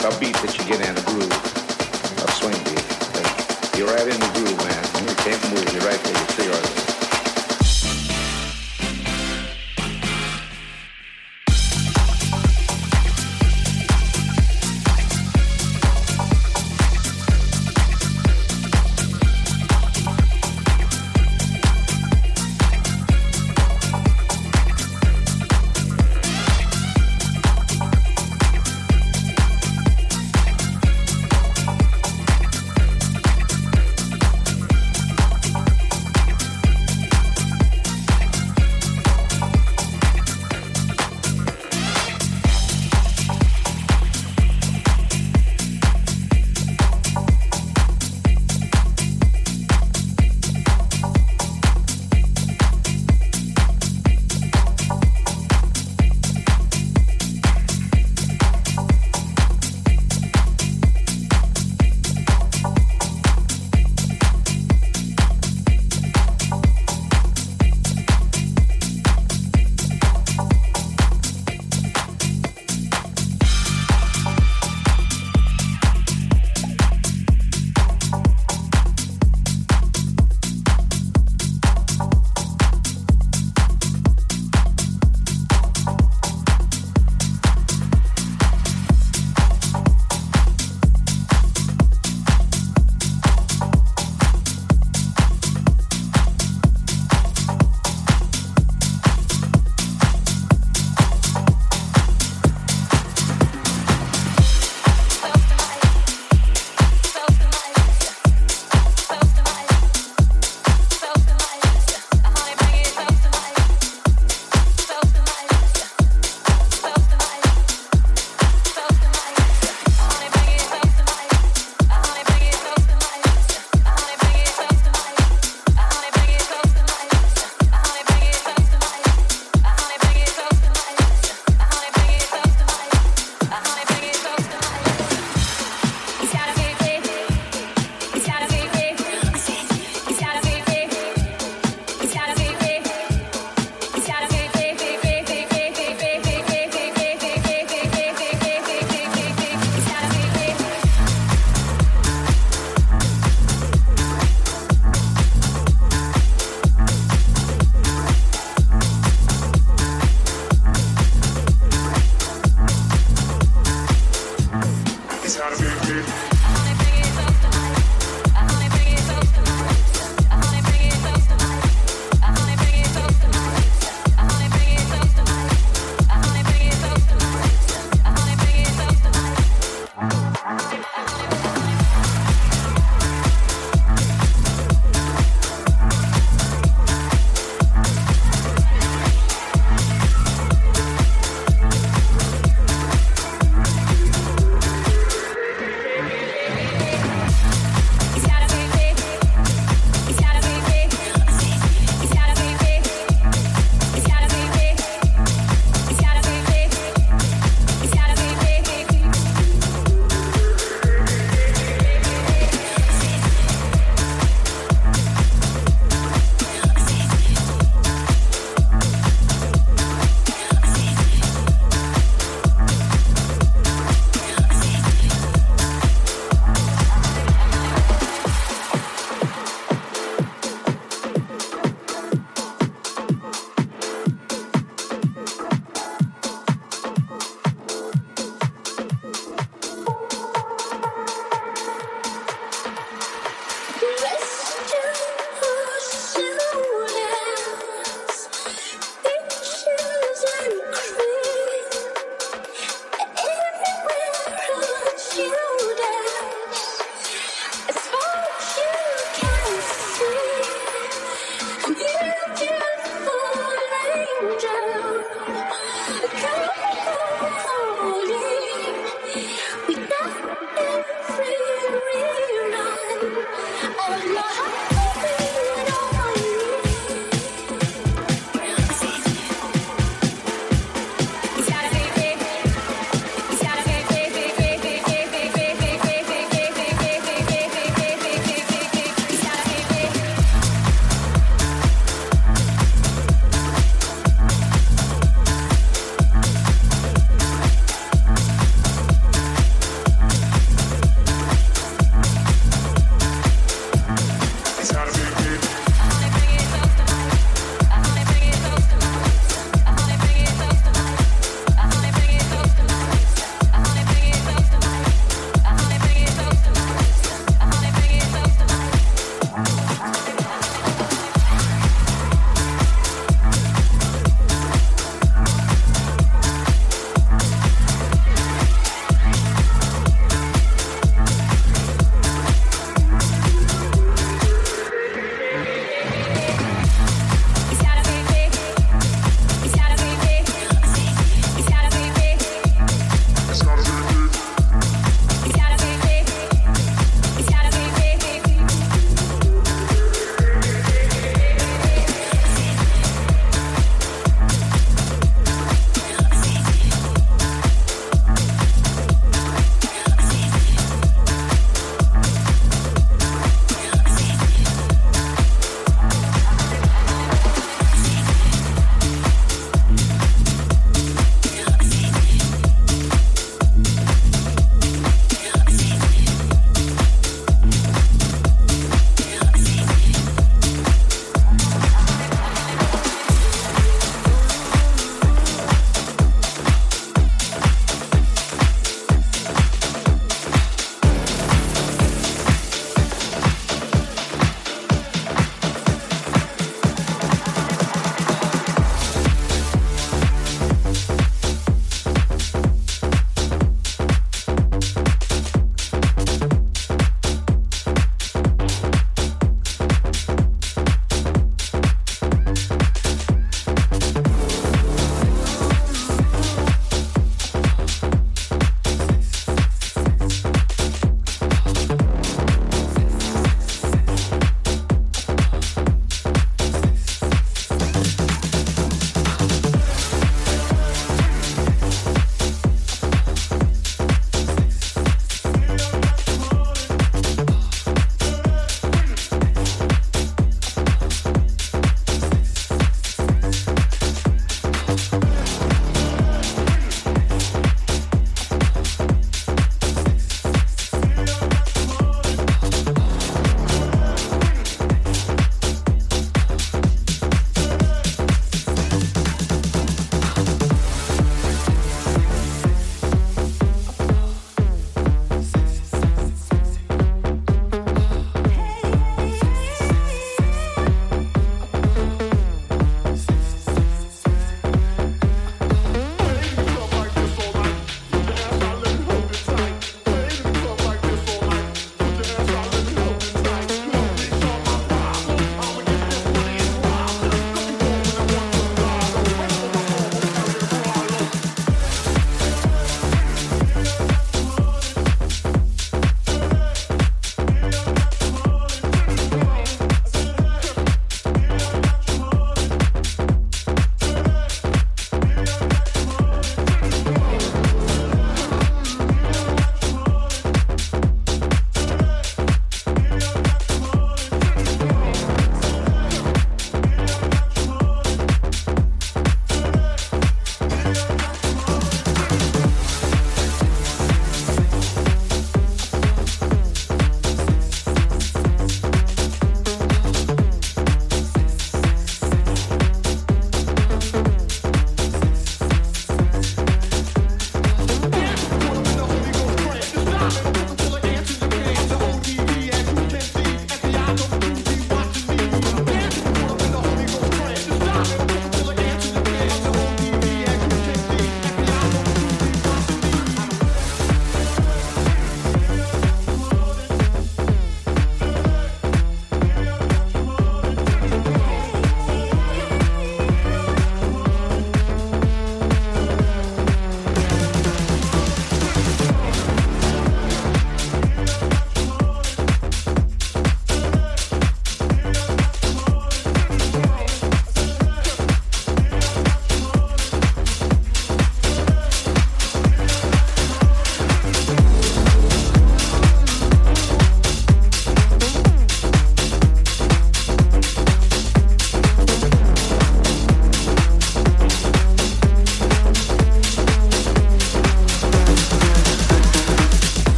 beat by beat that you get in a groove of swing beat. You're right in the groove, man. You can't move. You're right there. You feel it.